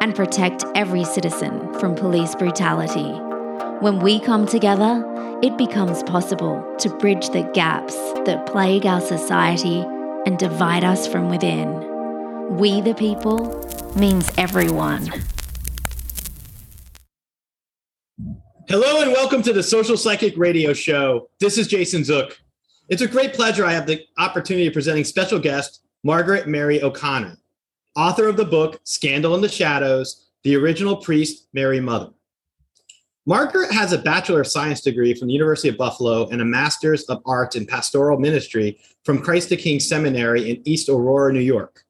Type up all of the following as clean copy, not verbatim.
and protect every citizen from police brutality. When we come together, it becomes possible to bridge the gaps that plague our society and divide us from within. We the people means everyone. Hello and welcome to the Social Psychic Radio Show. This is Jason Zook. It's a great pleasure I have the opportunity of presenting special guest Margaret Mary O'Connor, author of the book Scandal in the Shadows, The Original Priest, Mary Mother. Margaret has a Bachelor of Science degree from the University of Buffalo and a Master's of Arts in Pastoral Ministry from Christ the King Seminary in East Aurora, New York.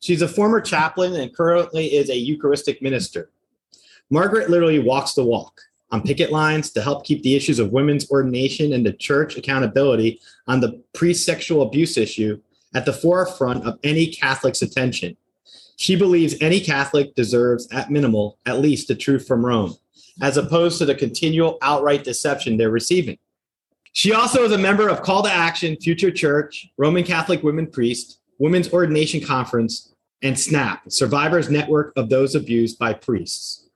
She's a former chaplain and currently is a Eucharistic minister. Margaret literally walks the walk on picket lines to help keep the issues of women's ordination and the church accountability on the priest sexual abuse issue at the forefront of any Catholic's attention. She believes any Catholic deserves, at minimal, at least the truth from Rome, as opposed to the continual outright deception they're receiving. She also is a member of Call to Action, Future Church, Roman Catholic Women Priests, Women's Ordination Conference, and SNAP, Survivors Network of Those Abused by Priests.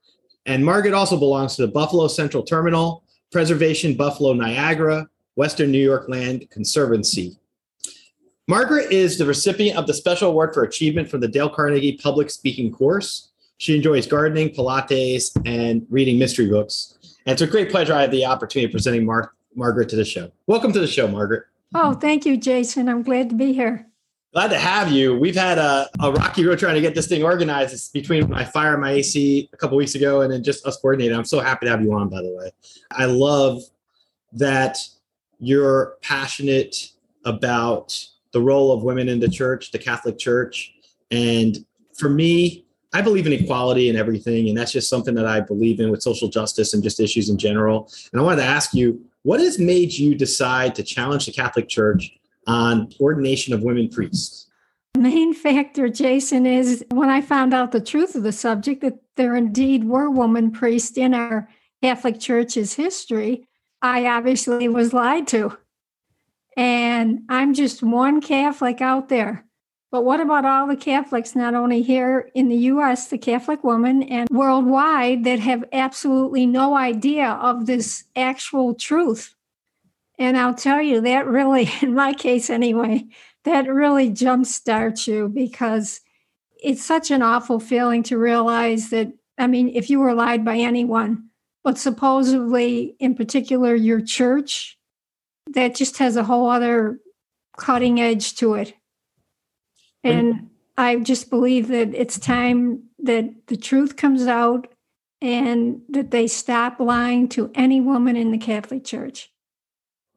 And Margaret also belongs to the Buffalo Central Terminal, Preservation Buffalo Niagara, Western New York Land Conservancy. Margaret is the recipient of the Special Award for Achievement from the Dale Carnegie Public Speaking Course. She enjoys gardening, Pilates, and reading mystery books. And it's a great pleasure I have the opportunity of presenting Margaret to the show. Welcome to the show, Margaret. Oh, thank you, Jason. I'm glad to be here. Glad to have you. We've had a rocky road trying to get this thing organized. It's between my fire and my AC a couple weeks ago and then just us coordinating. I'm so happy to have you on, by the way. I love that you're passionate about the role of women in the church, the Catholic Church. And for me, I believe in equality and everything, and that's just something that I believe in with social justice and just issues in general. And I wanted to ask you, what has made you decide to challenge the Catholic Church on ordination of women priests? The main factor, Jason, is when I found out the truth of the subject, that there indeed were women priests in our Catholic Church's history, I obviously was lied to. And I'm just one Catholic out there. But what about all the Catholics, not only here in the U.S., the Catholic women, and worldwide, that have absolutely no idea of this actual truth? And I'll tell you, that really, in my case anyway, that really jumpstarts you, because it's such an awful feeling to realize that, I mean, if you were lied by anyone, but supposedly, in particular, your church, that just has a whole other cutting edge to it. And I just believe that it's time that the truth comes out and that they stop lying to any woman in the Catholic Church.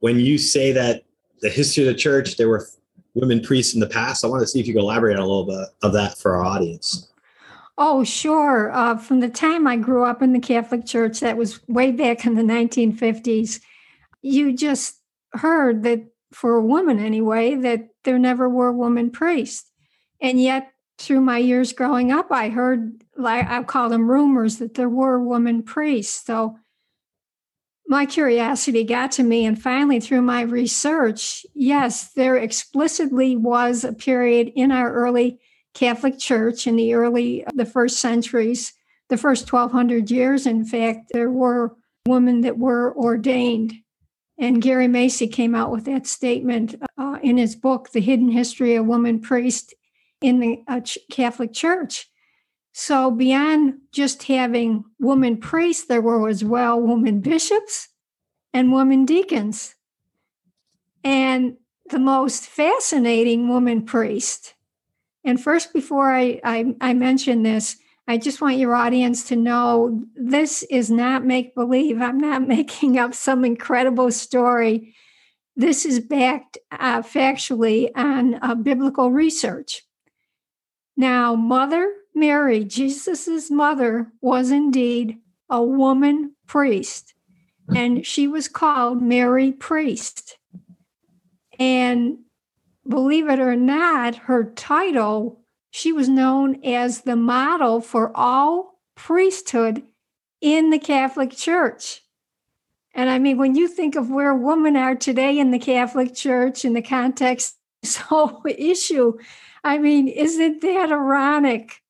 When you say that the history of the church, there were women priests in the past, I want to see if you could elaborate on a little bit of that for our audience. Oh, sure. From the time I grew up in the Catholic Church, that was way back in the 1950s, you just heard that, for a woman anyway, that there never were women priests. And yet, through my years growing up, I heard, like I call them rumors, that there were women priests. So my curiosity got to me, and finally through my research, yes, there explicitly was a period in our early Catholic Church in the first centuries, the first 1,200 years, in fact, there were women that were ordained. And Gary Macy came out with that statement in his book, The Hidden History of Woman Priests in the Catholic Church. So beyond just having woman priests, there were as well woman bishops and woman deacons. And the most fascinating woman priest, and first before I mention this, I just want your audience to know this is not make-believe. I'm not making up some incredible story. This is backed factually on biblical research. Now, Mother Mary, Jesus's mother, was indeed a woman priest, and she was called Mary Priest. And believe it or not, her title, she was known as the model for all priesthood in the Catholic Church. And I mean, when you think of where women are today in the Catholic Church in the context of this whole issue, I mean, isn't that ironic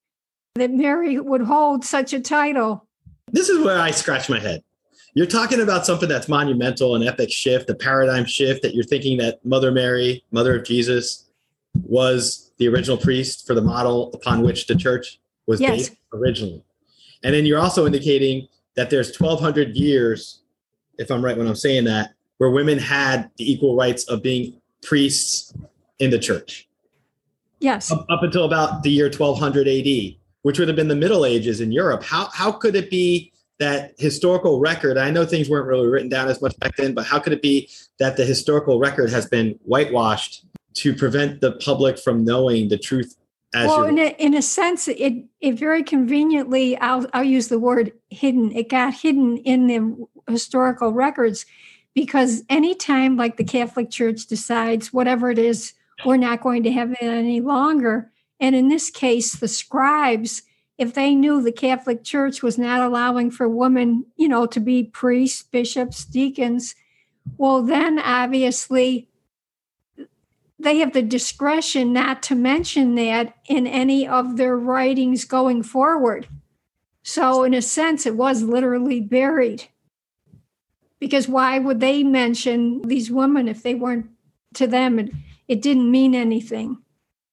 that Mary would hold such a title? This is where I scratch my head. You're talking about something that's monumental, an epic shift, a paradigm shift, that you're thinking that Mother Mary, Mother of Jesus, was the original priest for the model upon which the church was based originally. And then you're also indicating that there's 1,200 years, if I'm right when I'm saying that, where women had the equal rights of being priests in the church. Yes. Up until about the year 1200 AD, which would have been the Middle Ages in Europe. How could it be that historical record, I know things weren't really written down as much back then, but how could it be that the historical record has been whitewashed to prevent the public from knowing the truth? Well, in a sense, it very conveniently, I'll use the word hidden. It got hidden in the historical records because anytime like the Catholic Church decides whatever it is, we're not going to have it any longer. And in this case, the scribes, if they knew the Catholic Church was not allowing for women, to be priests, bishops, deacons, well, then obviously they have the discretion not to mention that in any of their writings going forward. So in a sense, it was literally buried. Because why would they mention these women if they weren't, to them, it didn't mean anything.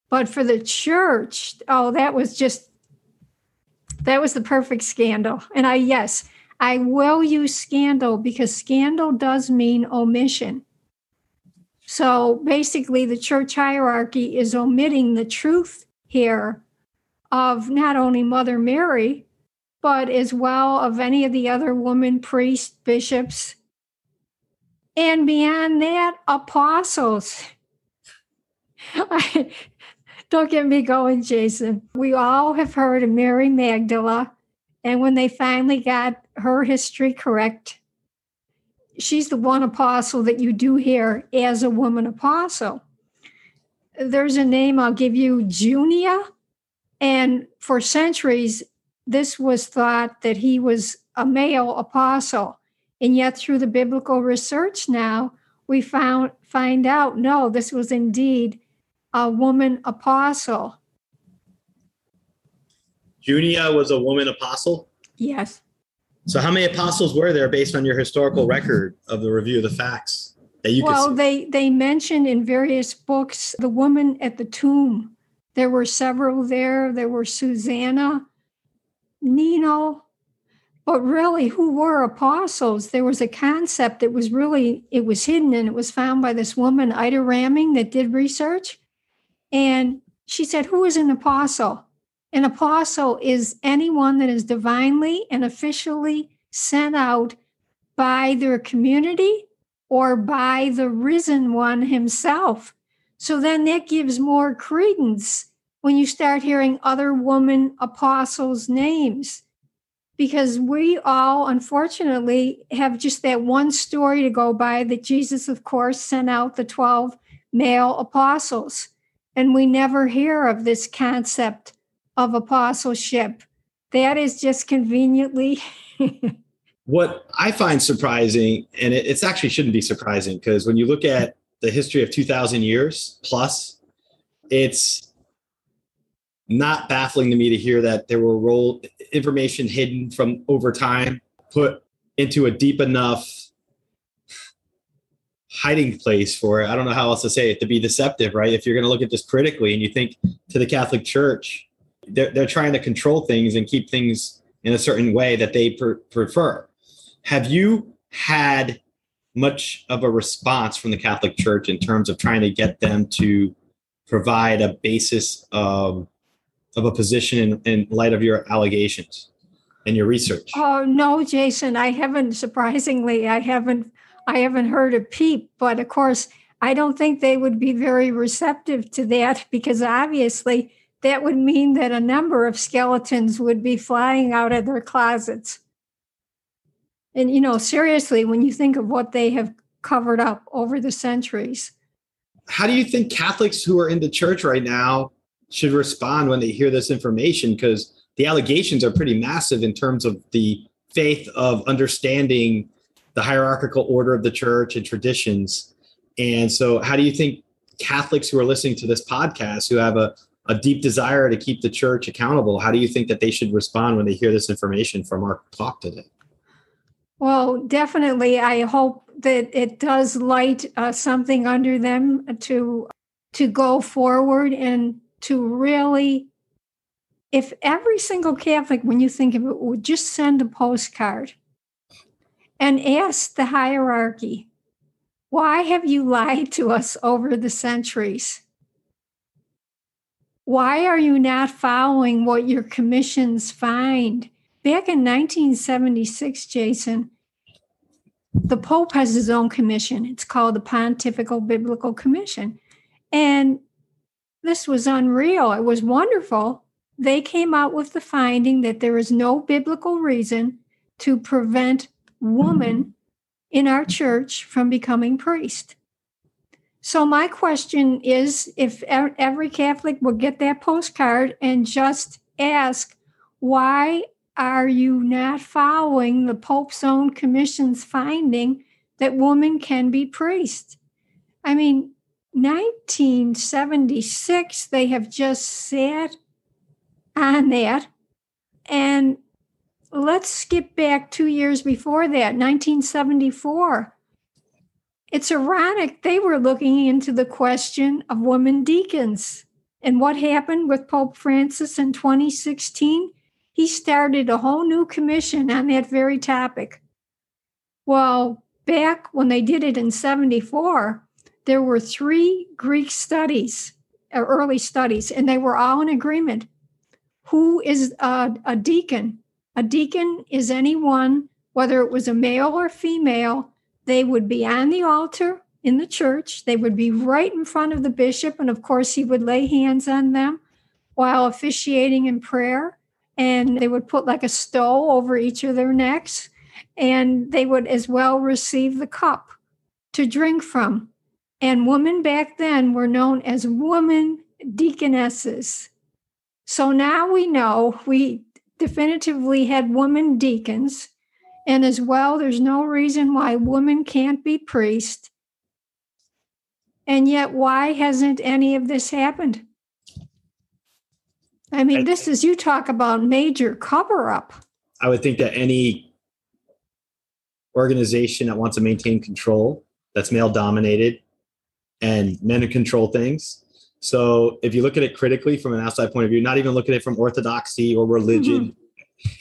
But for the church, that was the perfect scandal. And I will use scandal because scandal does mean omission. So basically the church hierarchy is omitting the truth here of not only Mother Mary, but as well of any of the other women priests, bishops, and beyond that, apostles. Don't get me going, Jason. We all have heard of Mary Magdalene, and when they finally got her history correct, she's the one apostle that you do hear as a woman apostle. There's a name I'll give you, Junia, and for centuries, this was thought that he was a male apostle, and yet through the biblical research now, we find out, no, this was indeed a woman apostle. Junia was a woman apostle? Yes. So how many apostles were there based on your historical record of the review of the facts that you could see? Well, they mentioned in various books the woman at the tomb. There were several there. There were Susanna, Nino. But really, who were apostles? There was a concept that was really, it was hidden, and it was found by this woman, Ida Ramming, that did research. And she said, who is an apostle? An apostle is anyone that is divinely and officially sent out by their community or by the risen one himself. So then that gives more credence when you start hearing other woman apostles' names, because we all, unfortunately, have just that one story to go by that Jesus, of course, sent out the 12 male apostles. And we never hear of this concept of apostleship. That is just conveniently What I find surprising, and it's actually shouldn't be surprising, because when you look at the history of 2,000 years plus, it's not baffling to me to hear that there were role information hidden from over time, put into a deep enough hiding place for it. I don't know how else to say it, to be deceptive, right? If you're going to look at this critically and you think to the Catholic Church, they're trying to control things and keep things in a certain way that they prefer. Have you had much of a response from the Catholic Church in terms of trying to get them to provide a basis of a position in light of your allegations and your research? Oh, no, Jason, I haven't. Surprisingly, I haven't heard a peep. But of course, I don't think they would be very receptive to that, because obviously that would mean that a number of skeletons would be flying out of their closets. And, you know, seriously, when you think of what they have covered up over the centuries. How do you think Catholics who are in the church right now should respond when they hear this information? Because the allegations are pretty massive in terms of the faith of understanding the hierarchical order of the church and traditions. And so how do you think Catholics who are listening to this podcast, who have a deep desire to keep the church accountable, how do you think that they should respond when they hear this information from our talk today? Well, definitely, I hope that it does light something under them to go forward and to really, if every single Catholic, when you think of it, would just send a postcard and ask the hierarchy, why have you lied to us over the centuries? Why are you not following what your commissions find? Back in 1976, Jason, the Pope has his own commission. It's called the Pontifical Biblical Commission. And this was unreal. It was wonderful. They came out with the finding that there is no biblical reason to prevent women in our church from becoming priest. So my question is, if every Catholic will get that postcard and just ask, why are you not following the Pope's own commission's finding that women can be priests? I mean, 1976, they have just sat on that. And let's skip back 2 years before that, 1974. It's ironic they were looking into the question of women deacons. And what happened with Pope Francis in 2016? He started a whole new commission on that very topic. Well, back when they did it in 74, there were three Greek studies, or early studies, and they were all in agreement. Who is a deacon? A deacon is anyone, whether it was a male or female, they would be on the altar in the church. They would be right in front of the bishop. And of course, he would lay hands on them while officiating in prayer. And they would put like a stole over each of their necks. And they would as well receive the cup to drink from. And women back then were known as woman deaconesses. So now we know we definitively had women deacons. And as well, there's no reason why women can't be priests. And yet, why hasn't any of this happened? I mean, this is, you talk about major cover-up. I would think that any organization that wants to maintain control, that's male-dominated, and men control things. So if you look at it critically from an outside point of view, not even look at it from orthodoxy or religion,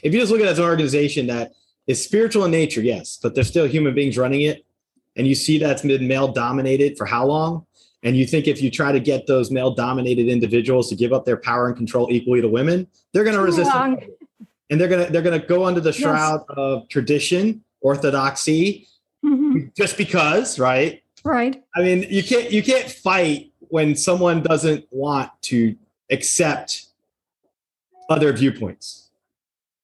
if you just look at it as an organization that is spiritual in nature, yes, but there's still human beings running it. And you see that's been male-dominated for how long? And you think if you try to get those male-dominated individuals to give up their power and control equally to women, they're going to resist it. And they're going to go under the shroud of tradition, orthodoxy, just because, right? Right. I mean, you can't fight when someone doesn't want to accept other viewpoints,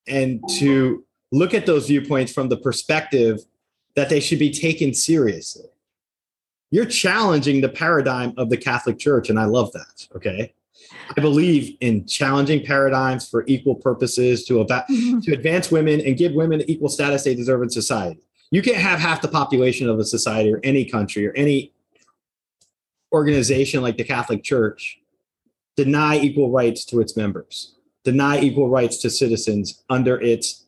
and to look at those viewpoints from the perspective that they should be taken seriously. You're challenging the paradigm of the Catholic Church, and I love that, okay? I believe in challenging paradigms for equal purposes to advance women and give women the equal status they deserve in society. You can't have half the population of a society or any country or any organization like the Catholic Church deny equal rights to its members, deny equal rights to citizens under its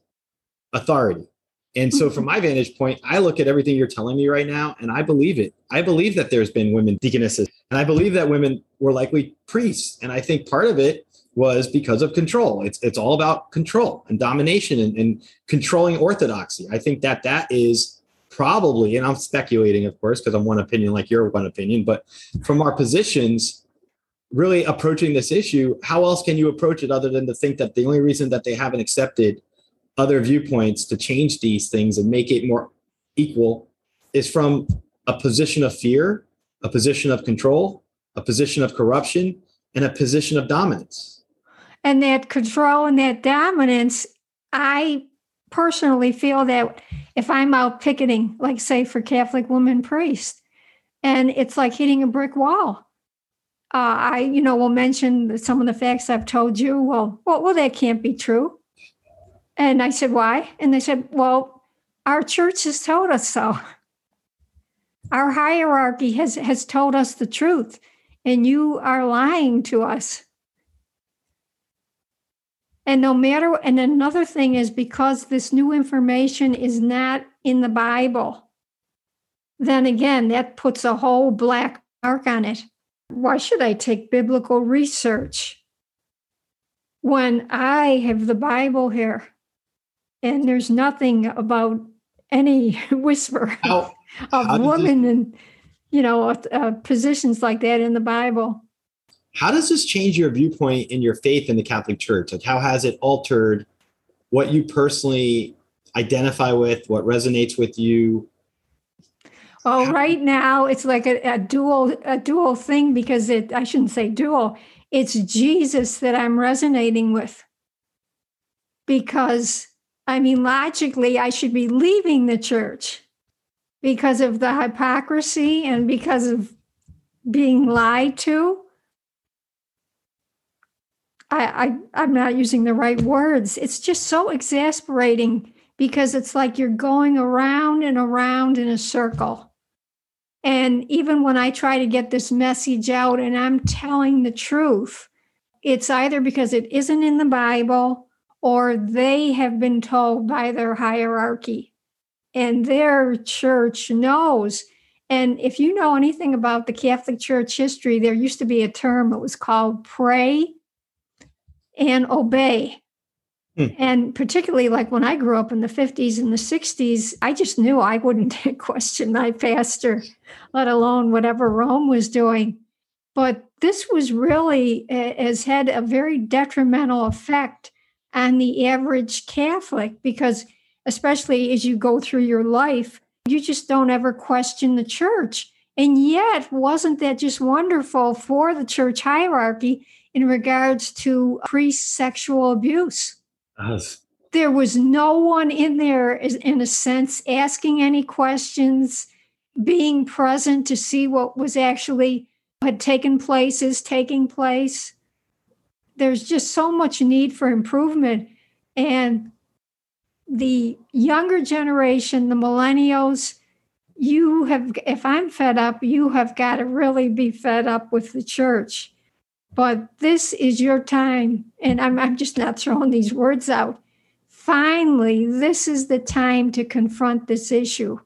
authority. And so from my vantage point, I look at everything you're telling me right now, and I believe it. I believe that there's been women deaconesses, and I believe that women were likely priests. And I think part of it was because of control. It's all about control and domination and controlling orthodoxy. I think that is probably, and I'm speculating, of course, because I'm one opinion like you're one opinion, but from our positions, really approaching this issue, how else can you approach it other than to think that the only reason that they haven't accepted other viewpoints to change these things and make it more equal is from a position of fear, a position of control, a position of corruption, and a position of dominance. And that control and that dominance, I personally feel that if I'm out picketing, like say for Catholic women priests, and it's like hitting a brick wall. I will mention some of the facts I've told you. Well, that can't be true. And I said, why? And they said, well, our church has told us so. Our hierarchy has told us the truth, and you are lying to us. And no matter, and another thing is because this new information is not in the Bible, then again, that puts a whole black mark on it. Why should I take biblical research when I have the Bible here? And there's nothing about any whisper of women and, positions like that in the Bible. How does this change your viewpoint in your faith in the Catholic Church? Like, how has it altered what you personally identify with, what resonates with you? Oh, right now it's like a dual thing because I shouldn't say dual. It's Jesus that I'm resonating with because logically, I should be leaving the church because of the hypocrisy and because of being lied to. I'm not using the right words. It's just so exasperating because it's like you're going around and around in a circle. And even when I try to get this message out and I'm telling the truth, it's either because it isn't in the Bible or they have been told by their hierarchy and their church knows. And if you know anything about the Catholic Church history, there used to be a term, it was called pray and obey. Mm. And particularly like when I grew up in the 50s and the 60s, I just knew I wouldn't question my pastor, let alone whatever Rome was doing. But this was really, has had a very detrimental effect on the average Catholic, because especially as you go through your life, you just don't ever question the church. And yet, wasn't that just wonderful for the church hierarchy in regards to priest sexual abuse? There was no one in there, in a sense, asking any questions, being present to see what was actually had taken place, is taking place. There's just so much need for improvement. And the younger generation, the millennials, if I'm fed up, you have got to really be fed up with the church. But this is your time. And I'm just not throwing these words out. Finally, this is the time to confront this issue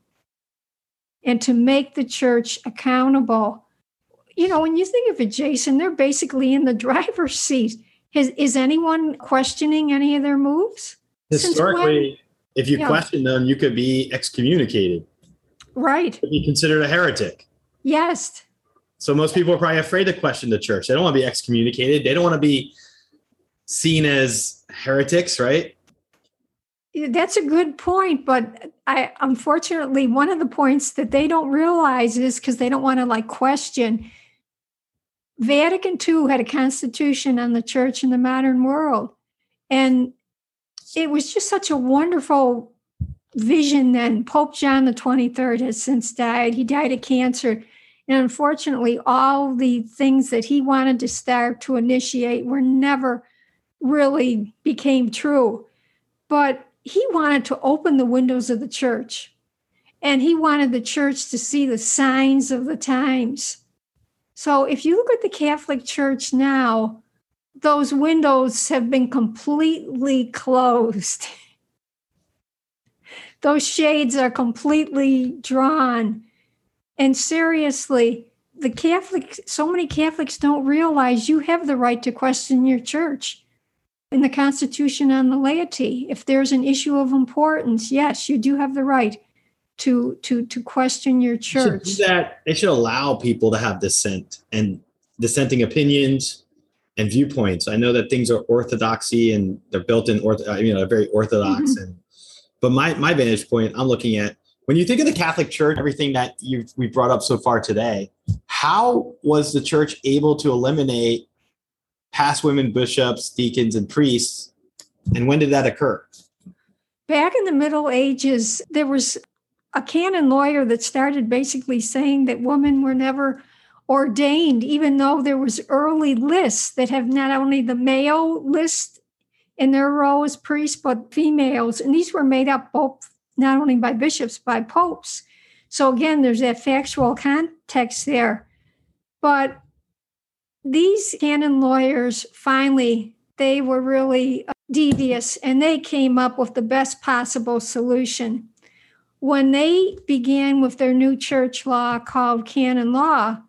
and to make the church accountable. When you think of it, Jason, they're basically in the driver's seat. Is anyone questioning any of their moves? Historically, if you question them, you could be excommunicated. Right. You could be considered a heretic. Yes. So most people are probably afraid to question the church. They don't want to be excommunicated. They don't want to be seen as heretics, right? That's a good point. But unfortunately, one of the points that they don't realize is because they don't want to question. Vatican II had a constitution on the church in the modern world. And it was just such a wonderful vision then. Pope John XXIII has since died. He died of cancer. And unfortunately, all the things that he wanted to start to initiate were never really became true. But he wanted to open the windows of the church. And he wanted the church to see the signs of the times. So if you look at the Catholic Church now, those windows have been completely closed. Those shades are completely drawn. And seriously, the Catholics, so many Catholics don't realize you have the right to question your church in the Constitution on the laity. If there's an issue of importance, yes, you do have the right to question your church. They should do that. They should allow people to have dissent and dissenting opinions and viewpoints. I know that things are orthodoxy and they're built in, they're very orthodox. Mm-hmm. But my vantage point, I'm looking at, when you think of the Catholic Church, everything that we've brought up so far today, how was the church able to eliminate past women bishops, deacons, and priests? And when did that occur? Back in the Middle Ages, there was a canon lawyer that started basically saying that women were never ordained, even though there was early lists that have not only the male list in their role as priests, but females. And these were made up both not only by bishops, by popes. So again, there's that factual context there. But these canon lawyers, finally, they were really devious, and they came up with the best possible solution. When they began with their new church law called canon law,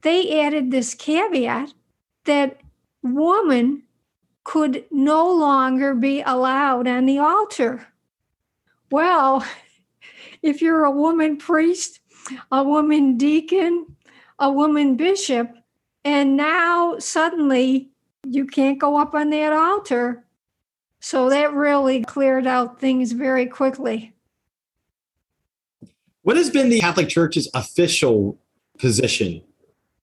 they added this caveat that woman could no longer be allowed on the altar. Well, if you're a woman priest, a woman deacon, a woman bishop, and now suddenly you can't go up on that altar. So that really cleared out things very quickly. What has been the Catholic Church's official position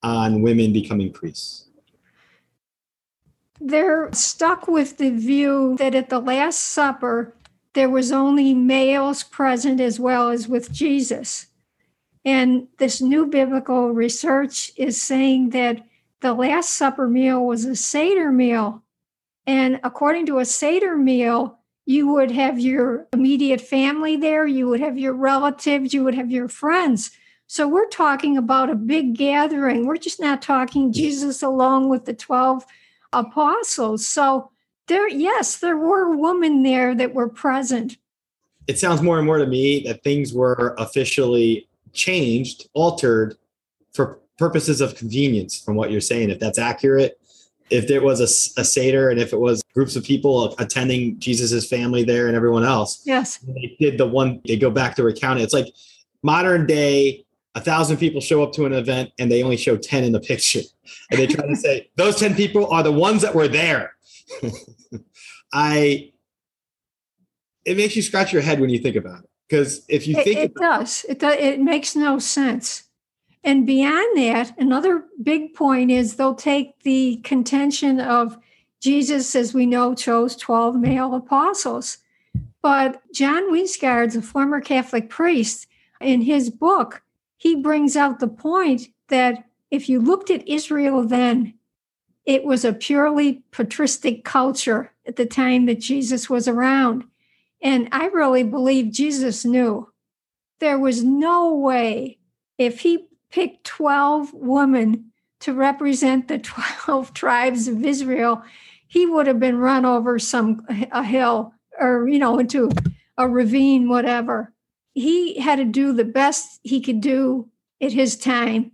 on women becoming priests? They're stuck with the view that at the Last Supper, there was only males present as well as with Jesus. And this new biblical research is saying that the Last Supper meal was a Seder meal. And according to a Seder meal, you would have your immediate family there, you would have your relatives, you would have your friends. So we're talking about a big gathering. We're just not talking Jesus alone with the 12 apostles. So there were women there that were present. It sounds more and more to me that things were officially changed, altered for purposes of convenience from what you're saying, if that's accurate. If there was a Seder and if it was groups of people attending Jesus's family there and everyone else. Yes. They go back to recount it. It's like modern day, 1,000 people show up to an event and they only show 10 in the picture. And they try to say, those 10 people are the ones that were there. It makes you scratch your head when you think about it, because if you think it makes no sense. And beyond that, another big point is they'll take the contention of Jesus, as we know, chose 12 male apostles. But John Wijngaards, a former Catholic priest, in his book, he brings out the point that if you looked at Israel then, it was a purely patristic culture at the time that Jesus was around. And I really believe Jesus knew there was no way, if he picked 12 women to represent the 12 tribes of Israel, he would have been run over a hill or, into a ravine, whatever. He had to do the best he could do at his time.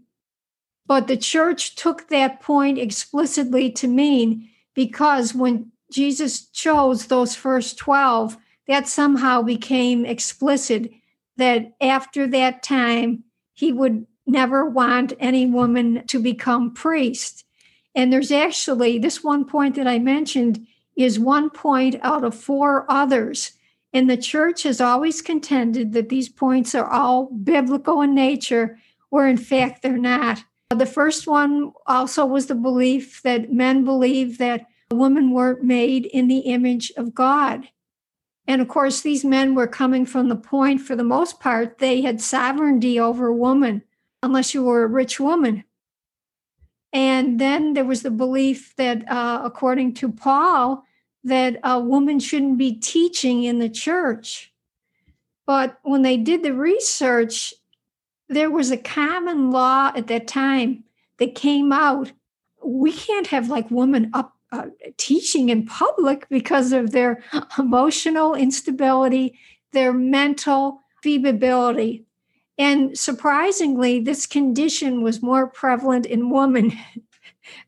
But the church took that point explicitly to mean, because when Jesus chose those first 12, that somehow became explicit that after that time, he would never want any woman to become priest. And there's actually, this one point that I mentioned is one point out of four others. And the church has always contended that these points are all biblical in nature, where in fact they're not. The first one also was the belief that men believed that women weren't made in the image of God. And of course, these men were coming from the point, for the most part, they had sovereignty over woman. unless you were a rich woman. And then there was the belief that, according to Paul, that a woman shouldn't be teaching in the church. But when they did the research, there was a common law at that time that came out. We can't have like women up teaching in public because of their emotional instability, their mental feebility. And surprisingly, this condition was more prevalent in women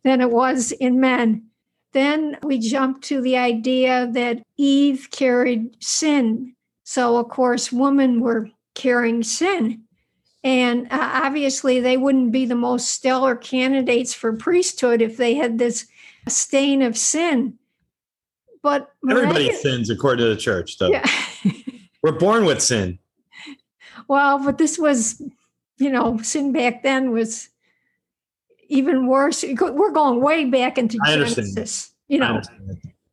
than it was in men. Then we jump to the idea that Eve carried sin. So, of course, women were carrying sin. And obviously, they wouldn't be the most stellar candidates for priesthood if they had this stain of sin. But everybody sins according to the church, though. Yeah. We're born with sin. Well, but this was, sin back then was even worse. We're going way back into Genesis,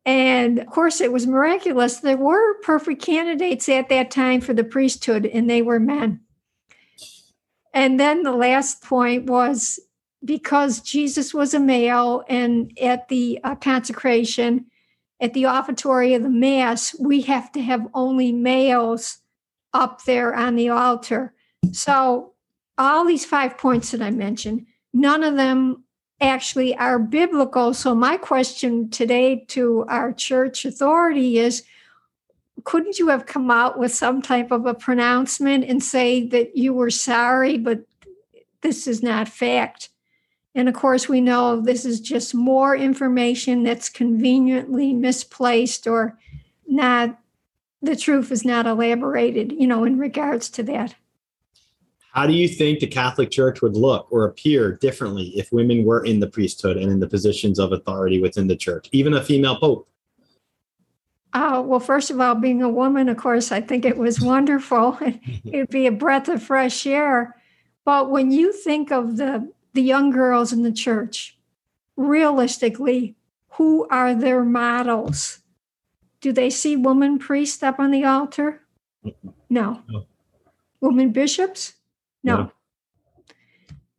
And, of course, it was miraculous. There were perfect candidates at that time for the priesthood, and they were men. And then the last point was because Jesus was a male, and at the consecration, at the offertory of the Mass, we have to have only males up there on the altar. So all these 5 points that I mentioned, none of them actually are biblical. So my question today to our church authority is, couldn't you have come out with some type of a pronouncement and say that you were sorry, but this is not fact? And of course, we know this is just more information that's conveniently misplaced or not. The truth is not elaborated, in regards to that. How do you think the Catholic Church would look or appear differently if women were in the priesthood and in the positions of authority within the church, even a female pope? Well, first of all, being a woman, of course, I think it was wonderful. It'd be a breath of fresh air. But when you think of the young girls in the church, realistically, who are their models? Do they see woman priests up on the altar? No. Woman bishops? No.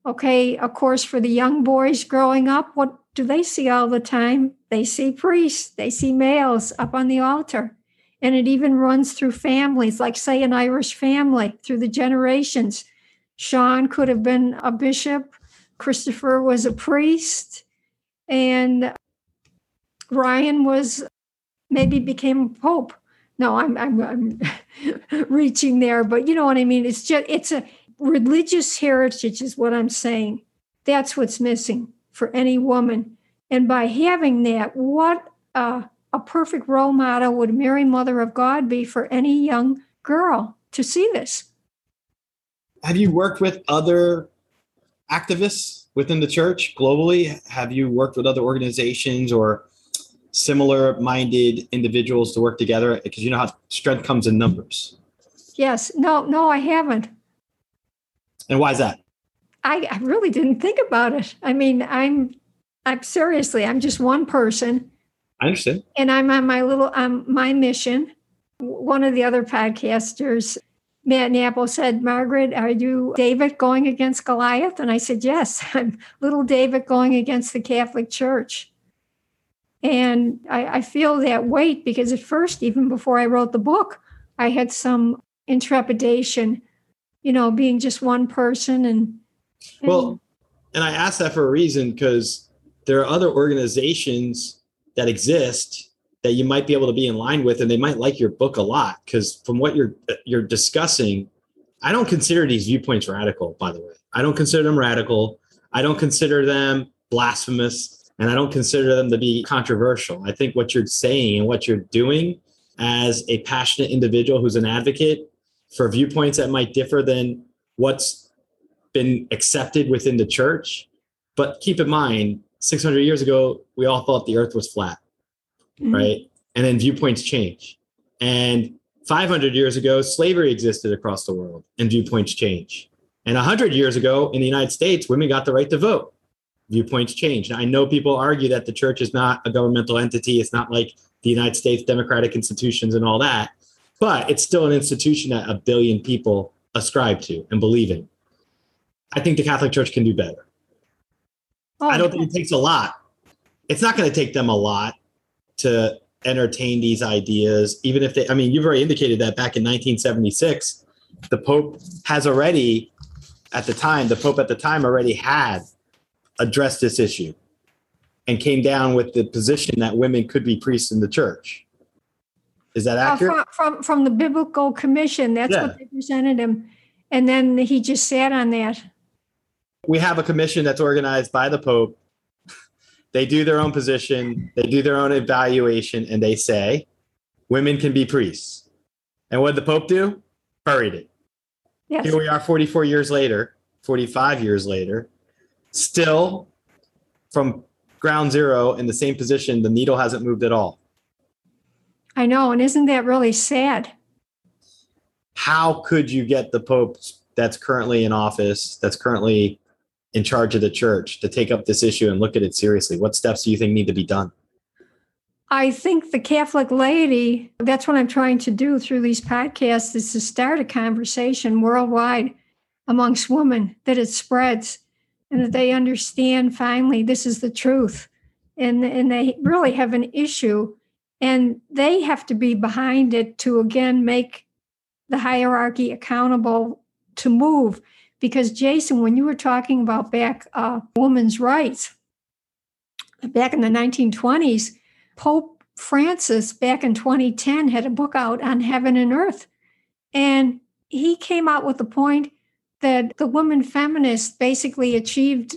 Okay, of course, for the young boys growing up, what do they see all the time? They see priests, they see males up on the altar. And it even runs through families, like, say, an Irish family, through the generations. Sean could have been a bishop. Christopher was a priest. And Ryan maybe became a pope. No, I'm reaching there, but you know what I mean? It's a religious heritage is what I'm saying. That's what's missing for any woman. And by having that, what a perfect role model would Mary, Mother of God, be for any young girl to see this. Have you worked with other activists within the church globally? Have you worked with other organizations or similar-minded individuals to work together? Because you know how strength comes in numbers. Yes. No, I haven't. And why is that? I really didn't think about it. I mean, I'm seriously, I'm just one person. I understand. And I'm on my little, my mission. One of the other podcasters, Matt Napple, said, Margaret, are you David going against Goliath? And I said, yes, I'm little David going against the Catholic Church. And I feel that weight because at first, even before I wrote the book, I had some intrepidation, being just one person. And I asked that for a reason, because there are other organizations that exist that you might be able to be in line with, and they might like your book a lot. Because from what you're discussing, I don't consider these viewpoints radical, by the way. I don't consider them radical. I don't consider them blasphemous. And I don't consider them to be controversial. I think what you're saying and what you're doing as a passionate individual who's an advocate for viewpoints that might differ than what's been accepted within the church. But keep in mind, 600 years ago, we all thought the earth was flat, right? And then viewpoints change. And 500 years ago, slavery existed across the world and viewpoints change. And 100 years ago in the United States, women got the right to vote. Viewpoints change. Now, I know people argue that the church is not a governmental entity. It's not like the United States democratic institutions and all that, but it's still an institution that 1 billion people ascribe to and believe in. I think the Catholic Church can do better. I don't think it takes a lot. It's not going to take them a lot to entertain these ideas, even if they, I mean, you've already indicated that back in 1976, the Pope has already, at the time, already had addressed this issue and came down with the position that women could be priests in the church. Is that accurate? From the Biblical Commission, that's what they presented him. And then he just sat on that. We have a commission that's organized by the Pope. They do their own position, they do their own evaluation, and they say, women can be priests. And what did the Pope do? Buried it. Yes. Here we are 44 years later, 45 years later, still from ground zero in the same position, the needle hasn't moved at all. I know, and isn't that really sad? How could you get the Pope that's currently in office, that's currently in charge of the church, to take up this issue and look at it seriously? What steps do you think need to be done? I think the Catholic laity, that's what I'm trying to do through these podcasts, is to start a conversation worldwide amongst women, that it spreads and that they understand finally this is the truth. And they really have an issue, and they have to be behind it to, again, make the hierarchy accountable to move. Because, Jason, when you were talking about back women's rights, back in the 1920s, Pope Francis, back in 2010, had a book out on heaven and earth. And he came out with the point that the women feminists basically achieved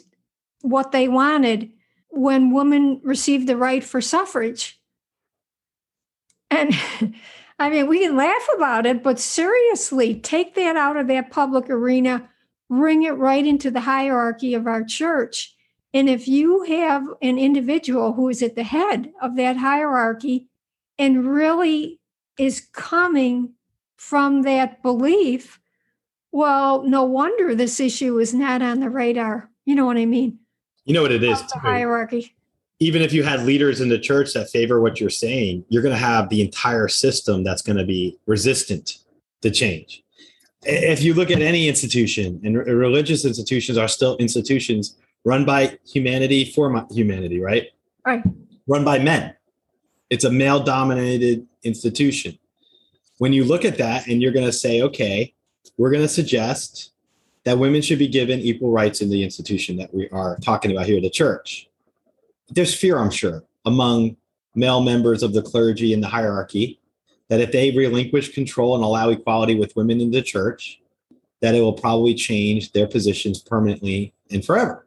what they wanted when women received the right for suffrage. And I mean, we can laugh about it, but seriously, take that out of that public arena, bring it right into the hierarchy of our church. And if you have an individual who is at the head of that hierarchy and really is coming from that belief, well, no wonder this issue is not on the radar. You know what I mean? You know what it is, the hierarchy. Even if you had leaders in the church that favor what you're saying, you're going to have the entire system that's going to be resistant to change. If you look at any institution, and religious institutions are still institutions run by humanity for humanity, right? Right. Run by men. It's a male-dominated institution. When you look at that and you're going to say, okay, we're going to suggest that women should be given equal rights in the institution that we are talking about here, the church. There's fear, I'm sure, among male members of the clergy and the hierarchy, that if they relinquish control and allow equality with women in the church, that it will probably change their positions permanently and forever.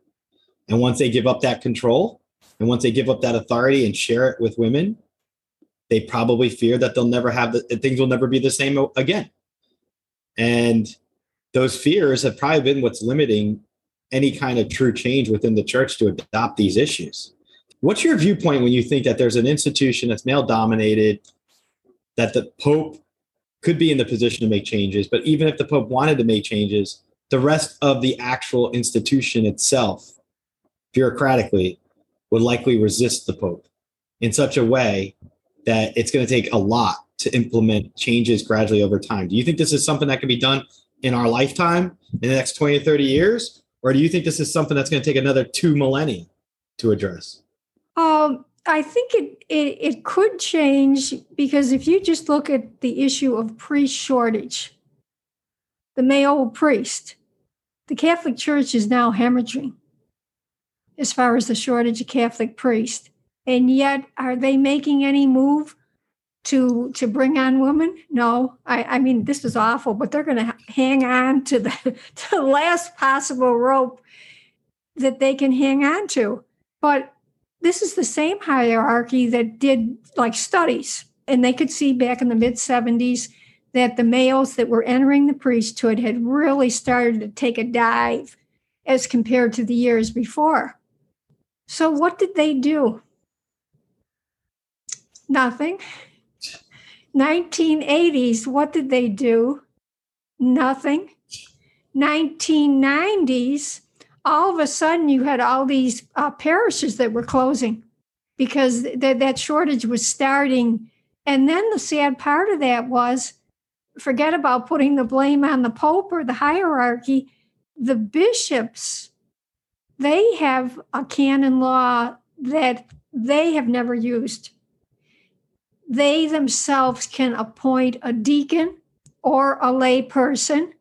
And once they give up that control, and once they give up that authority and share it with women, they probably fear that they'll never have things will never be the same again. And those fears have probably been what's limiting any kind of true change within the church to adopt these issues. What's your viewpoint when you think that there's an institution that's male-dominated, that the Pope could be in the position to make changes, but even if the Pope wanted to make changes, the rest of the actual institution itself, bureaucratically, would likely resist the Pope in such a way that it's going to take a lot to implement changes gradually over time? Do you think this is something that can be done in our lifetime, in the next 20 or 30 years? Or do you think this is something that's going to take another 2 millennia to address? I think it could change, because if you just look at the issue of priest shortage, the male priest, the Catholic Church is now hemorrhaging as far as the shortage of Catholic priests. And yet, are they making any move to bring on women? No. I mean, this is awful, but they're going to hang on to the last possible rope that they can hang on to. But this is the same hierarchy that did like studies, and they could see back in the mid-70s that the males that were entering the priesthood had really started to take a dive as compared to the years before. So what did they do? Nothing. 1980s, what did they do? Nothing. 1990s, all of a sudden you had all these parishes that were closing because that shortage was starting. And then the sad part of that was, forget about putting the blame on the Pope or the hierarchy, the bishops, they have a canon law that they have never used. They themselves can appoint a deacon or a lay person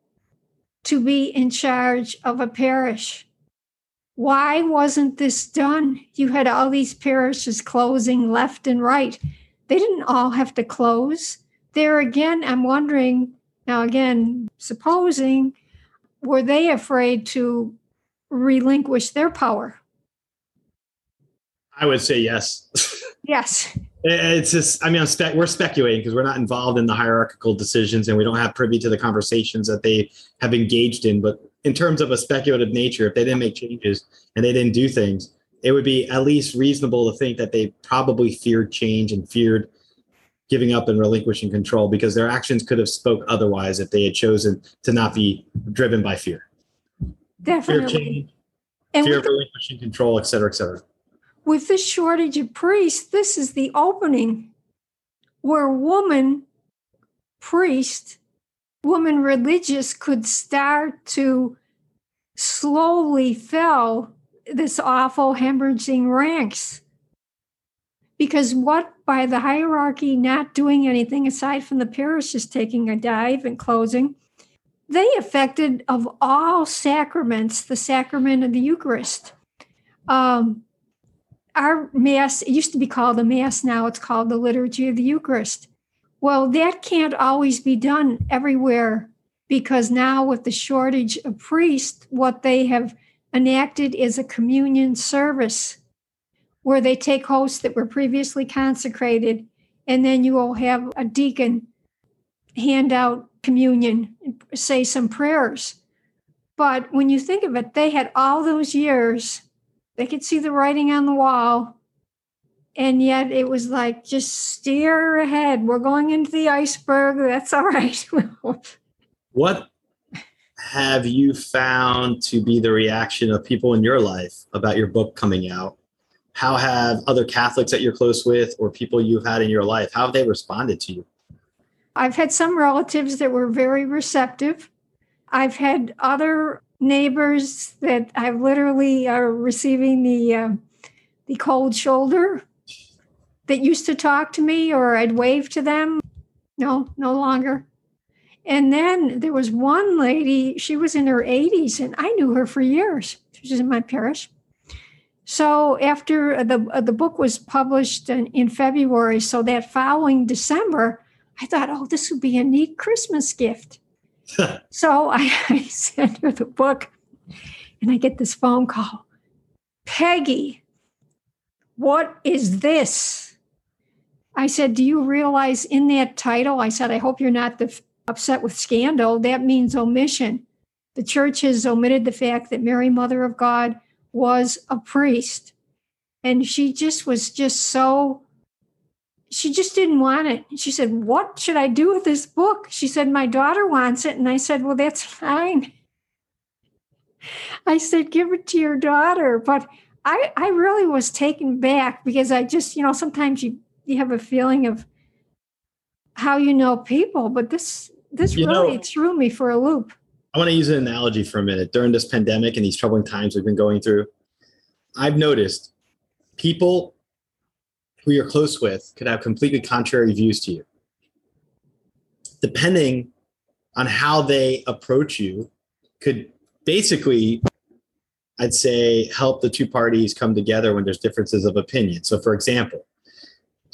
to be in charge of a parish. Why wasn't this done? You had all these parishes closing left and right. They didn't all have to close. There again, I'm wondering, now again, supposing, were they afraid to relinquish their power? I would say yes. Yes. It's just, I mean, we're speculating because we're not involved in the hierarchical decisions and we don't have privy to the conversations that they have engaged in. But in terms of a speculative nature, if they didn't make changes and they didn't do things, it would be at least reasonable to think that they probably feared change and feared giving up and relinquishing control, because their actions could have spoke otherwise if they had chosen to not be driven by fear. Definitely. Fear of change, fear of relinquishing control, et cetera, et cetera. With this shortage of priests, this is the opening where woman religious could start to slowly fill this awful hemorrhaging ranks. Because what, by the hierarchy not doing anything aside from the parishes taking a dive and closing, they affected, of all sacraments, the sacrament of the Eucharist. Our Mass, it used to be called the Mass, now it's called the Liturgy of the Eucharist. Well, that can't always be done everywhere, because now with the shortage of priests, what they have enacted is a communion service where they take hosts that were previously consecrated, and then you will have a deacon hand out communion and say some prayers. But when you think of it, they had all those years. They could see the writing on the wall, and yet it was like, just steer ahead. We're going into the iceberg. That's all right. What have you found to be the reaction of people in your life about your book coming out? How have other Catholics that you're close with or people you've had in your life, how have they responded to you? I've had some relatives that were very receptive. I've had other neighbors that I've literally are receiving the cold shoulder, that used to talk to me or I'd wave to them. No longer. And then there was one lady, she was in her 80s and I knew her for years. She was in my parish. So after the book was published in February, so that following December, I thought, oh, this would be a neat Christmas gift. So I sent her the book and I get this phone call. Peggy, what is this? I said, do you realize in that title? I said, I hope you're not upset with scandal. That means omission. The church has omitted the fact that Mary, Mother of God, was a priest. And she just was just so... She just didn't want it. She said, what should I do with this book? She said, my daughter wants it. And I said, well, that's fine. I said, give it to your daughter. But I really was taken back, because I just, sometimes you have a feeling of how you know people. But this really threw me for a loop. I want to use an analogy for a minute. During this pandemic and these troubling times we've been going through, I've noticed people who you're close with could have completely contrary views to you. Depending on how they approach you could basically, I'd say, help the two parties come together when there's differences of opinion. So for example,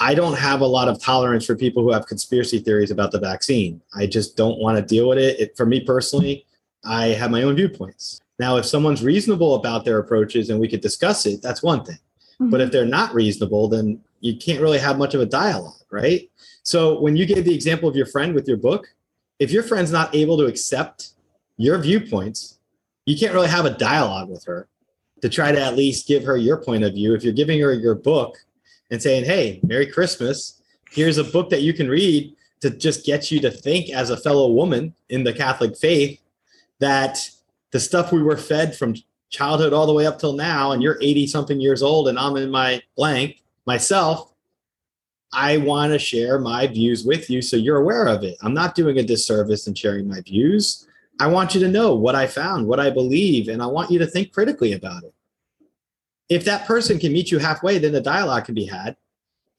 I don't have a lot of tolerance for people who have conspiracy theories about the vaccine. I just don't want to deal with it. For me personally, I have my own viewpoints. Now, if someone's reasonable about their approaches and we could discuss it, that's one thing. Mm-hmm. But if they're not reasonable, then you can't really have much of a dialogue, right? So when you gave the example of your friend with your book, if your friend's not able to accept your viewpoints, you can't really have a dialogue with her to try to at least give her your point of view. If you're giving her your book and saying, hey, Merry Christmas, here's a book that you can read to just get you to think as a fellow woman in the Catholic faith that the stuff we were fed from childhood all the way up till now, and you're 80 something years old and I'm in my blank, myself, I want to share my views with you so you're aware of it. I'm not doing a disservice in sharing my views. I want you to know what I found, what I believe, and I want you to think critically about it. If that person can meet you halfway, then the dialogue can be had.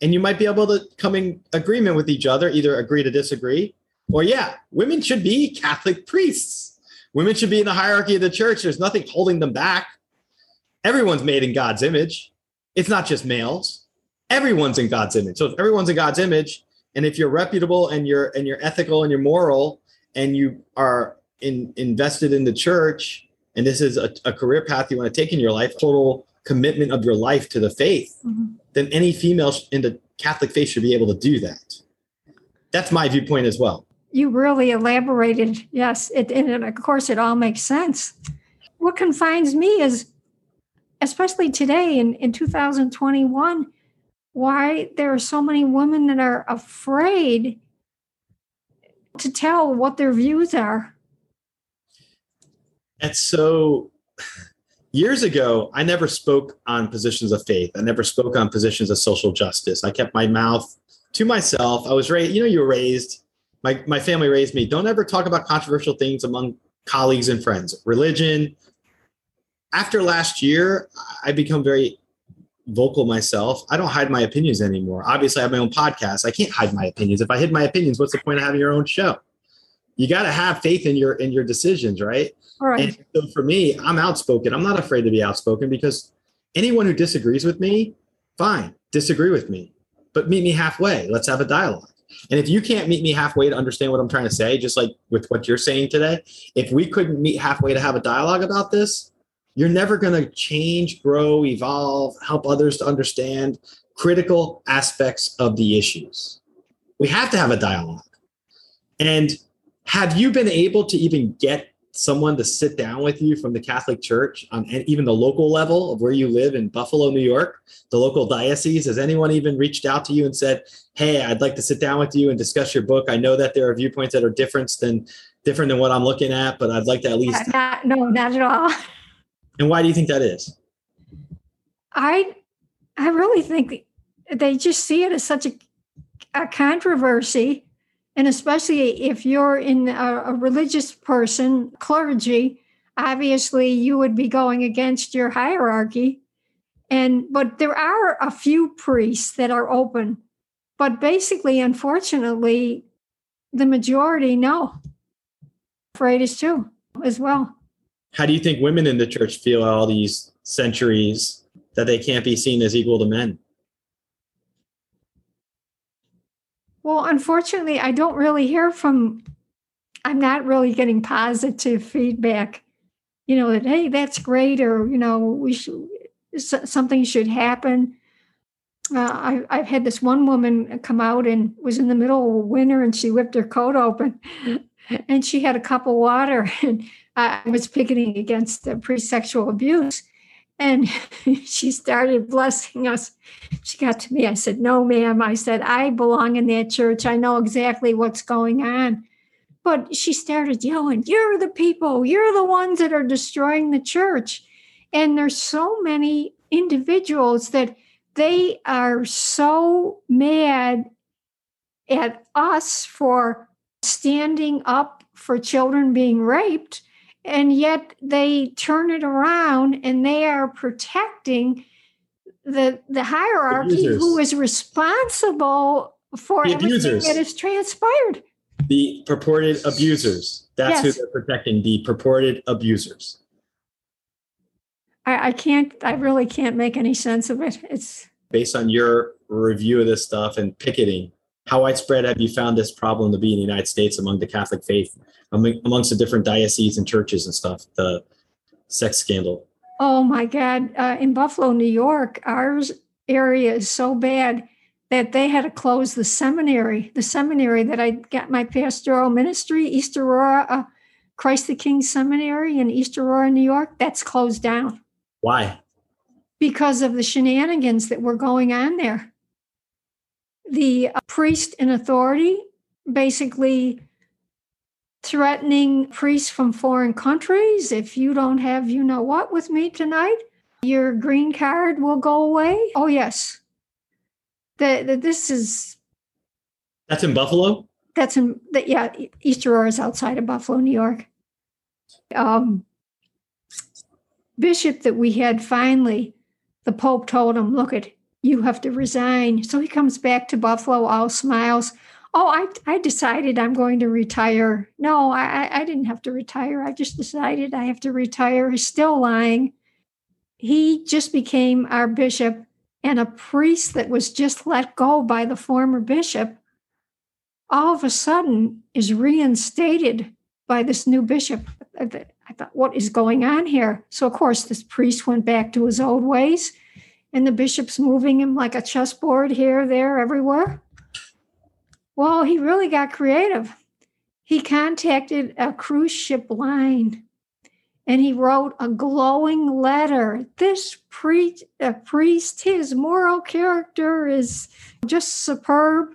And you might be able to come in agreement with each other, either agree to disagree, or yeah, women should be Catholic priests. Women should be in the hierarchy of the church. There's nothing holding them back. Everyone's made in God's image. It's not just males. Everyone's in God's image. So if everyone's in God's image, and if you're reputable and you're ethical and you're moral and you are invested in the church, and this is a career path you want to take in your life, total commitment of your life to the faith, mm-hmm. then any female in the Catholic faith should be able to do that. That's my viewpoint as well. You really elaborated. Yes. And of course, it all makes sense. What confines me is, especially today in 2021, why there are so many women that are afraid to tell what their views are. And so years ago, I never spoke on positions of faith. I never spoke on positions of social justice. I kept my mouth to myself. I was raised, you were raised, my family raised me. Don't ever talk about controversial things among colleagues and friends, religion. After last year, I become very vocal myself. I don't hide my opinions anymore. Obviously, I have my own podcast. I can't hide my opinions. If I hid my opinions, what's the point of having your own show? You got to have faith in your decisions, right? All right. And so for me, I'm outspoken. I'm not afraid to be outspoken because anyone who disagrees with me, fine, disagree with me, but meet me halfway. Let's have a dialogue. And if you can't meet me halfway to understand what I'm trying to say, just like with what you're saying today, if we couldn't meet halfway to have a dialogue about this, you're never going to change, grow, evolve, help others to understand critical aspects of the issues. We have to have a dialogue. And have you been able to even get someone to sit down with you from the Catholic Church on even the local level of where you live in Buffalo, New York, the local diocese? Has anyone even reached out to you and said, hey, I'd like to sit down with you and discuss your book. I know that there are viewpoints that are different than what I'm looking at, but I'd like to at least. No, not at all. And why do you think that is? I really think they just see it as such a controversy. And especially if you're in a religious person, clergy, obviously you would be going against your hierarchy. But there are a few priests that are open. But basically, unfortunately, the majority, no. Afraid is too, as well. How do you think women in the church feel all these centuries that they can't be seen as equal to men? Well, unfortunately, I don't really hear from, I'm not really getting positive feedback, that, hey, that's great, or, we should, something should happen. I've had this one woman come out and was in the middle of winter and she whipped her coat open and she had a cup of water and I was picketing against the pre-sexual abuse. And she started blessing us. She got to me. I said, no, ma'am. I said, I belong in that church. I know exactly what's going on. But she started yelling, you're the people. You're the ones that are destroying the church. And there's so many individuals that they are so mad at us for standing up for children being raped. And yet they turn it around and they are protecting the hierarchy who is responsible for everything that has transpired. The purported abusers. That's yes. Who they're protecting, the purported abusers. I really can't make any sense of it. It's based on your review of this stuff and picketing. How widespread have you found this problem to be in the United States among the Catholic faith, amongst the different dioceses and churches and stuff, the sex scandal? Oh, my God. In Buffalo, New York, our area is so bad that they had to close the seminary that I got my pastoral ministry, East Aurora, Christ the King Seminary in East Aurora, New York. That's closed down. Why? Because of the shenanigans that were going on there. The priest in authority basically threatening priests from foreign countries. If you don't have you-know-what with me tonight, your green card will go away. Oh, yes. This is... That's in Buffalo? That's in... East Aurora is outside of Buffalo, New York. bishop that we had, finally, the Pope told him, look it, you have to resign. So he comes back to Buffalo, all smiles. Oh, I decided I'm going to retire. No, I didn't have to retire. I just decided I have to retire. He's still lying. He just became our bishop, and a priest that was just let go by the former bishop all of a sudden is reinstated by this new bishop. I thought, what is going on here? So, of course, this priest went back to his old ways, and the bishop's moving him like a chessboard here, there, everywhere. Well, he really got creative. He contacted a cruise ship line, and he wrote a glowing letter. This priest, his moral character is just superb.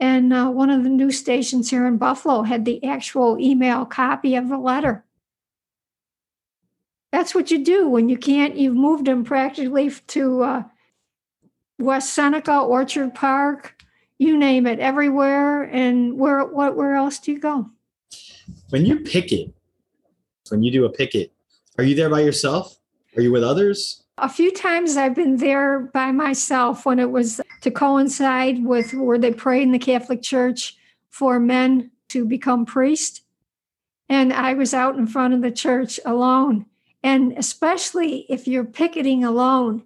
And one of the news stations here in Buffalo had the actual email copy of the letter. That's what you do when you can't. You've moved him practically to West Seneca, Orchard Park, you name it, everywhere. And where else do you go? When you picket, when you do a picket, are you there by yourself? Are you with others? A few times I've been there by myself when it was to coincide with where they pray in the Catholic Church for men to become priests. And I was out in front of the church alone. And especially if you're picketing alone,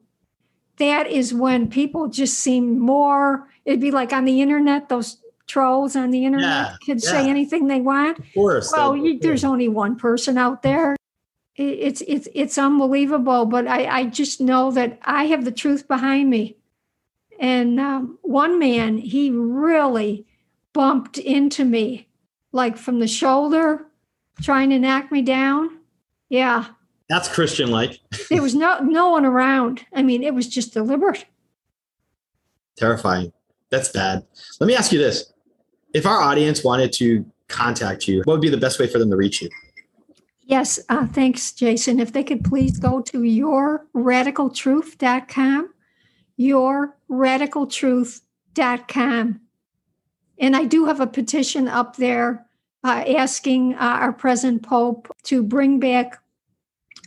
that is when people just seem more, it'd be like on the internet, those trolls on the internet, kids say anything they want. Of course. Well, there's only one person out there. It's unbelievable, but I just know that I have the truth behind me. And one man, he really bumped into me, like from the shoulder, trying to knock me down. Yeah. That's Christian-like. There was no one around. I mean, it was just deliberate. Terrifying. That's bad. Let me ask you this. If our audience wanted to contact you, what would be the best way for them to reach you? Yes. Thanks, Jason. If they could please go to yourradicaltruth.com, yourradicaltruth.com. And I do have a petition up there asking our present Pope to bring back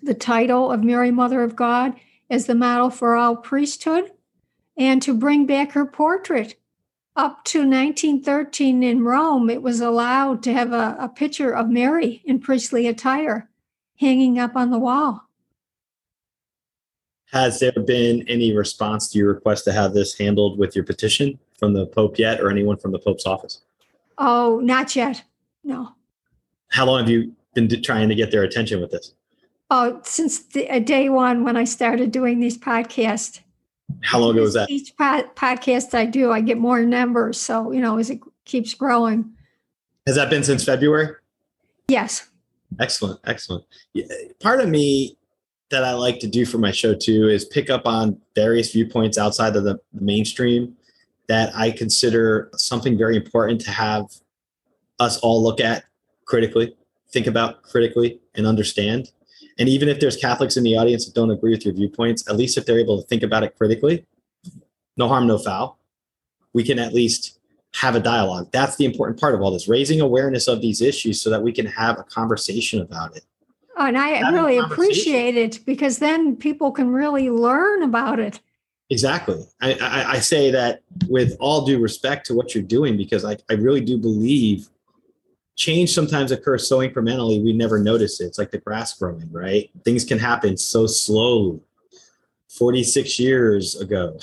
the title of Mary, Mother of God, as the model for all priesthood, and to bring back her portrait. Up to 1913 in Rome, it was allowed to have a picture of Mary in priestly attire hanging up on the wall. Has there been any response to your request to have this handled with your petition from the Pope yet, or anyone from the Pope's office? Oh, not yet. No. How long have you been trying to get their attention with this? Oh, since day one when I started doing these podcasts. How long ago was that? Each podcast I do, I get more numbers. So, as it keeps growing. Has that been since February? Yes. Excellent. Excellent. Yeah, part of me that I like to do for my show, too, is pick up on various viewpoints outside of the mainstream that I consider something very important to have us all look at critically, think about critically, and understand. And even if there's Catholics in the audience that don't agree with your viewpoints, at least if they're able to think about it critically, no harm, no foul, we can at least have a dialogue. That's the important part of all this, raising awareness of these issues so that we can have a conversation about it. Oh, and I really appreciate it, because then people can really learn about it. Exactly. I say that with all due respect to what you're doing, because I really do believe change sometimes occurs so incrementally, we never notice it. It's like the grass growing, right? Things can happen so slowly. 46 years ago,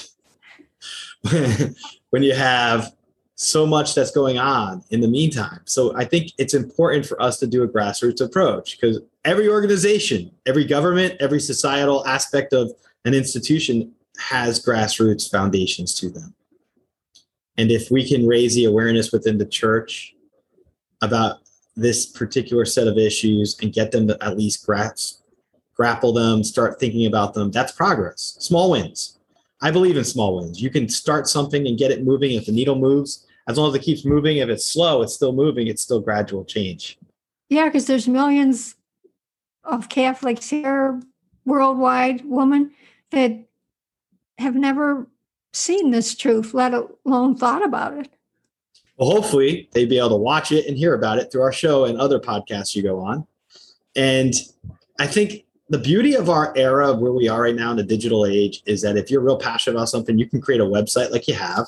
when you have so much that's going on in the meantime. So I think it's important for us to do a grassroots approach, because every organization, every government, every societal aspect of an institution has grassroots foundations to them. And if we can raise the awareness within the church about this particular set of issues and get them to at least grapple them, start thinking about them, that's progress. Small wins. I believe in small wins. You can start something and get it moving. If the needle moves, as long as it keeps moving, if it's slow, it's still moving. It's still gradual change. Yeah, because there's millions of Catholics here, worldwide, women that have never seen this truth, let alone thought about it. Well, hopefully they'd be able to watch it and hear about it through our show and other podcasts you go on. And I think the beauty of our era of where we are right now in the digital age is that if you're real passionate about something, you can create a website like you have.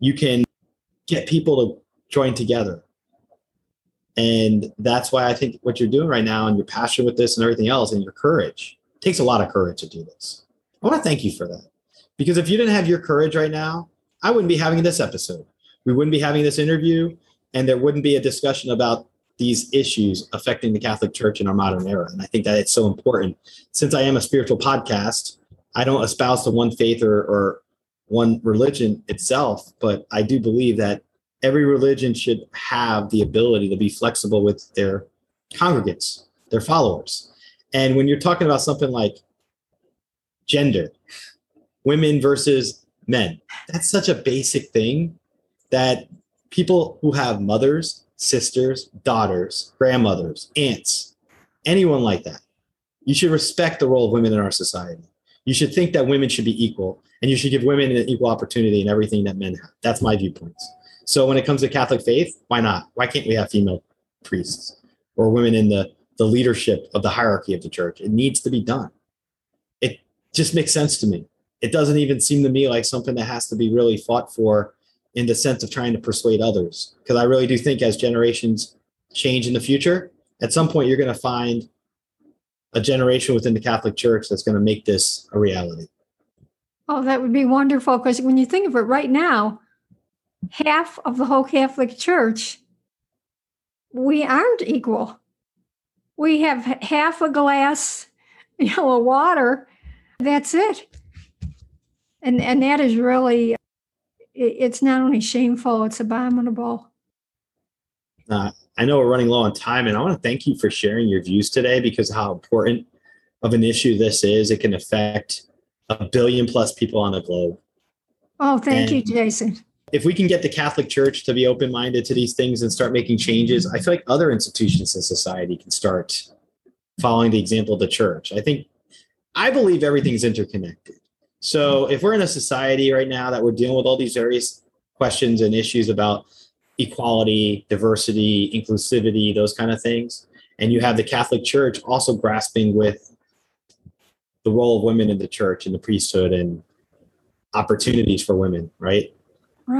You can get people to join together. And that's why I think what you're doing right now and your passion with this and everything else and your courage, it takes a lot of courage to do this. I want to thank you for that, because if you didn't have your courage right now, I wouldn't be having this episode. We wouldn't be having this interview, and there wouldn't be a discussion about these issues affecting the Catholic Church in our modern era. And I think that it's so important. Since I am a spiritual podcast, I don't espouse to one faith or one religion itself, but I do believe that every religion should have the ability to be flexible with their congregants, their followers. And when you're talking about something like gender, women versus men, that's such a basic thing that people who have mothers, sisters, daughters, grandmothers, aunts, anyone like that, you should respect the role of women in our society. You should think that women should be equal, and you should give women an equal opportunity in everything that men have. That's my viewpoint. So when it comes to Catholic faith, why not? Why can't we have female priests or women in the leadership of the hierarchy of the church? It needs to be done. It just makes sense to me. It doesn't even seem to me like something that has to be really fought for in the sense of trying to persuade others. Because I really do think as generations change in the future, at some point you're going to find a generation within the Catholic Church that's going to make this a reality. Oh, that would be wonderful. Because when you think of it right now, half of the whole Catholic Church, we aren't equal. We have half a glass, of water. That's it. And that is really, it's not only shameful, it's abominable. I know we're running low on time, and I want to thank you for sharing your views today, because how important of an issue this is. It can affect 1 billion plus people on the globe. Oh, thank you, Jason. If we can get the Catholic Church to be open-minded to these things and start making changes, I feel like other institutions in society can start following the example of the church. I believe everything's interconnected. So if we're in a society right now that we're dealing with all these various questions and issues about equality, diversity, inclusivity, those kind of things, and you have the Catholic Church also grasping with the role of women in the church and the priesthood and opportunities for women, right?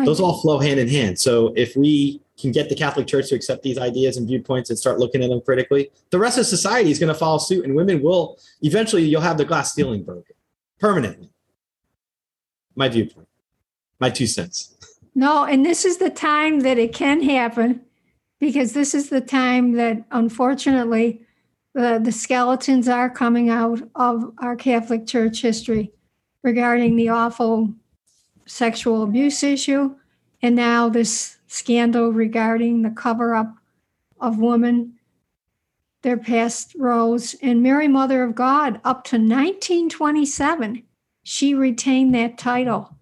Those all flow hand in hand. So if we can get the Catholic Church to accept these ideas and viewpoints and start looking at them critically, the rest of society is going to follow suit, and women will eventually, you'll have the glass ceiling broken permanently. My viewpoint, my 2 cents. No, and this is the time that it can happen, because this is the time that, unfortunately, the skeletons are coming out of our Catholic Church history regarding the awful sexual abuse issue, and now this scandal regarding the cover-up of women, their past roles. And Mary, Mother of God, up to 1927, she retained that title.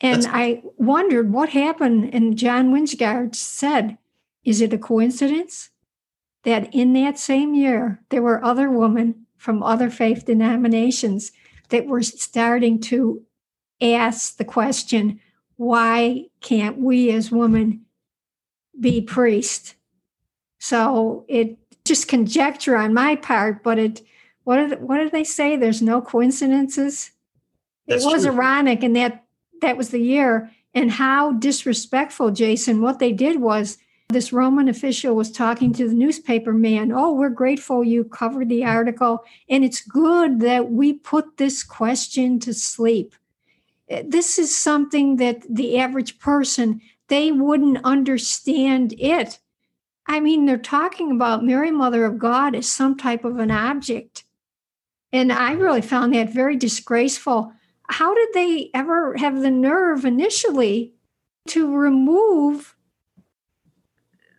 And I wondered what happened, and John Wijngaards said, is it a coincidence that in that same year, there were other women from other faith denominations that were starting to ask the question, why can't we as women be priests? So it just conjecture on my part, but what did they say? There's no coincidences. That's true. Ironic, and that was the year. And how disrespectful, Jason, what they did was, this Roman official was talking to the newspaper man. Oh, we're grateful you covered the article, and it's good that we put this question to sleep. This is something that the average person, they wouldn't understand it. I mean, they're talking about Mary, Mother of God, as some type of an object. And I really found that very disgraceful. How did they ever have the nerve initially to remove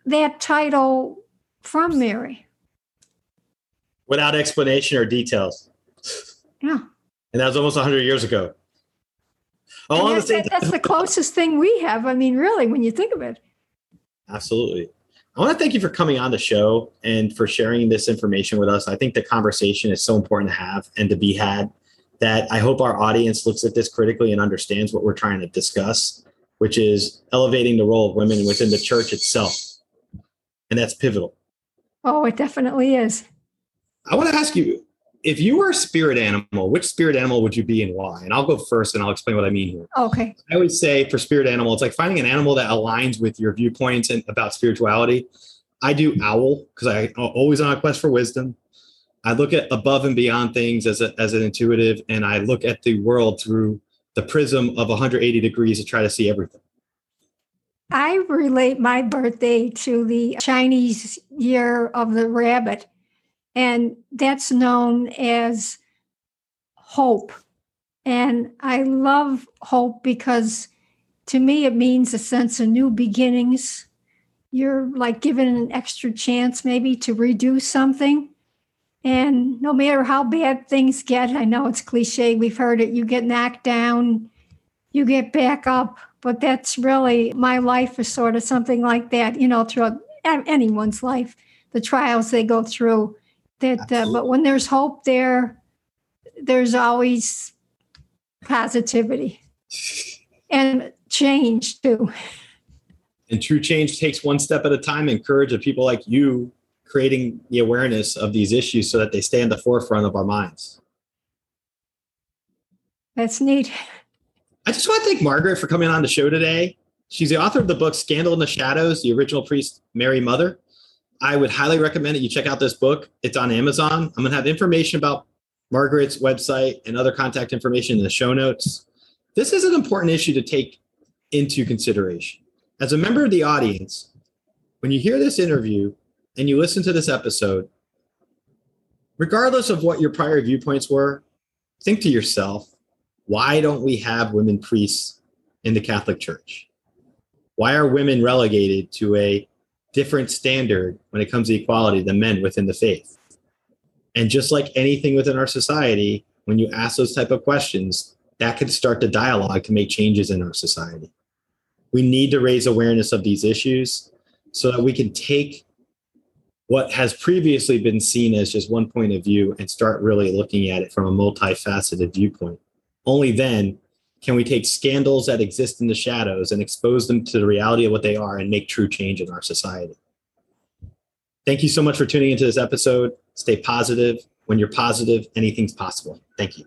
that title from Mary? Without explanation or details. Yeah. And that was almost 100 years ago. That's the closest thing we have. I mean, really, when you think of it. Absolutely. I want to thank you for coming on the show and for sharing this information with us. I think the conversation is so important to have and to be had, that I hope our audience looks at this critically and understands what we're trying to discuss, which is elevating the role of women within the church itself. And that's pivotal. Oh, it definitely is. I want to ask you, if you were a spirit animal, which spirit animal would you be and why? And I'll go first and I'll explain what I mean here. Okay. I would say for spirit animal, it's like finding an animal that aligns with your viewpoints and about spirituality. I do owl because I'm always on a quest for wisdom. I look at above and beyond things as an intuitive, and I look at the world through the prism of 180 degrees to try to see everything. I relate my birthday to the Chinese year of the rabbit, and that's known as hope. And I love hope because to me it means a sense of new beginnings. You're like given an extra chance maybe to redo something. And no matter how bad things get, I know it's cliche, we've heard it, you get knocked down, you get back up. But that's really, my life is sort of something like that, you know, throughout anyone's life, the trials they go through. But when there's hope there's always positivity and change too. And true change takes one step at a time, and courage of people like you creating the awareness of these issues so that they stay in the forefront of our minds. That's neat. I just want to thank Margaret for coming on the show today. She's the author of the book, Scandal in the Shadows, The Original Priest, Mary Mother. I would highly recommend that you check out this book. It's on Amazon. I'm going to have information about Margaret's website and other contact information in the show notes. This is an important issue to take into consideration. As a member of the audience, when you hear this interview and you listen to this episode, regardless of what your prior viewpoints were, think to yourself, why don't we have women priests in the Catholic Church? Why are women relegated to a different standard when it comes to equality than men within the faith? And just like anything within our society, when you ask those type of questions, that can start the dialogue to make changes in our society. We need to raise awareness of these issues so that we can take what has previously been seen as just one point of view and start really looking at it from a multifaceted viewpoint. Only then can we take scandals that exist in the shadows and expose them to the reality of what they are and make true change in our society. Thank you so much for tuning into this episode. Stay positive. When you're positive, anything's possible. Thank you.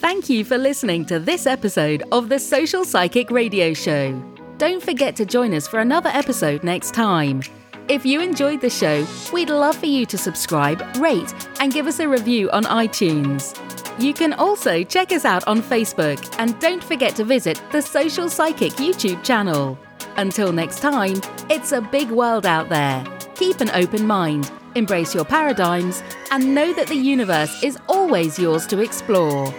Thank you for listening to this episode of the Social Psychic Radio Show. Don't forget to join us for another episode next time. If you enjoyed the show, we'd love for you to subscribe, rate, and give us a review on iTunes. You can also check us out on Facebook, and don't forget to visit the Social Psychic YouTube channel. Until next time, it's a big world out there. Keep an open mind, embrace your paradigms, and know that the universe is always yours to explore.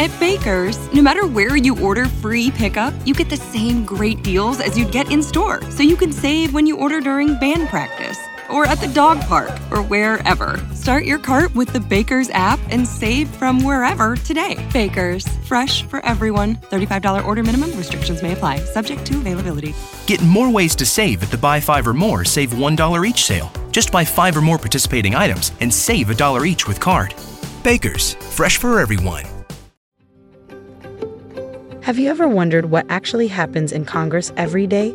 At Baker's, no matter where you order free pickup, you get the same great deals as you'd get in store. So you can save when you order during band practice, or at the dog park, or wherever. Start your cart with the Baker's app and save from wherever today. Baker's, fresh for everyone. $35 order minimum. Restrictions may apply. Subject to availability. Get more ways to save at the Buy 5 or More Save $1 each sale. Just buy 5 or more participating items and save $1 each with card. Baker's, fresh for everyone. Have you ever wondered what actually happens in Congress every day?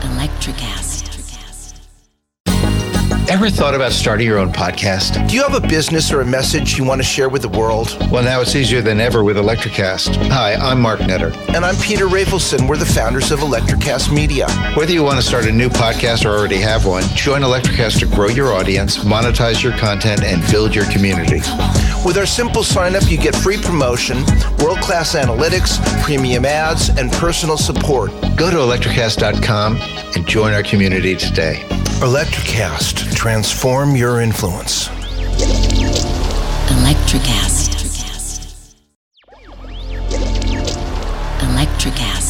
ElectraCast. Ever thought about starting your own podcast? Do you have a business or a message you want to share with the world? Well, now it's easier than ever with ElectraCast. Hi, I'm Mark Netter. And I'm Peter Rafelson. We're the founders of ElectraCast Media. Whether you want to start a new podcast or already have one, join ElectraCast to grow your audience, monetize your content, and build your community. With our simple sign-up, you get free promotion, world-class analytics, premium ads, and personal support. Go to electracast.com and join our community today. ElectraCast. Transform your influence. ElectraCast. ElectraCast.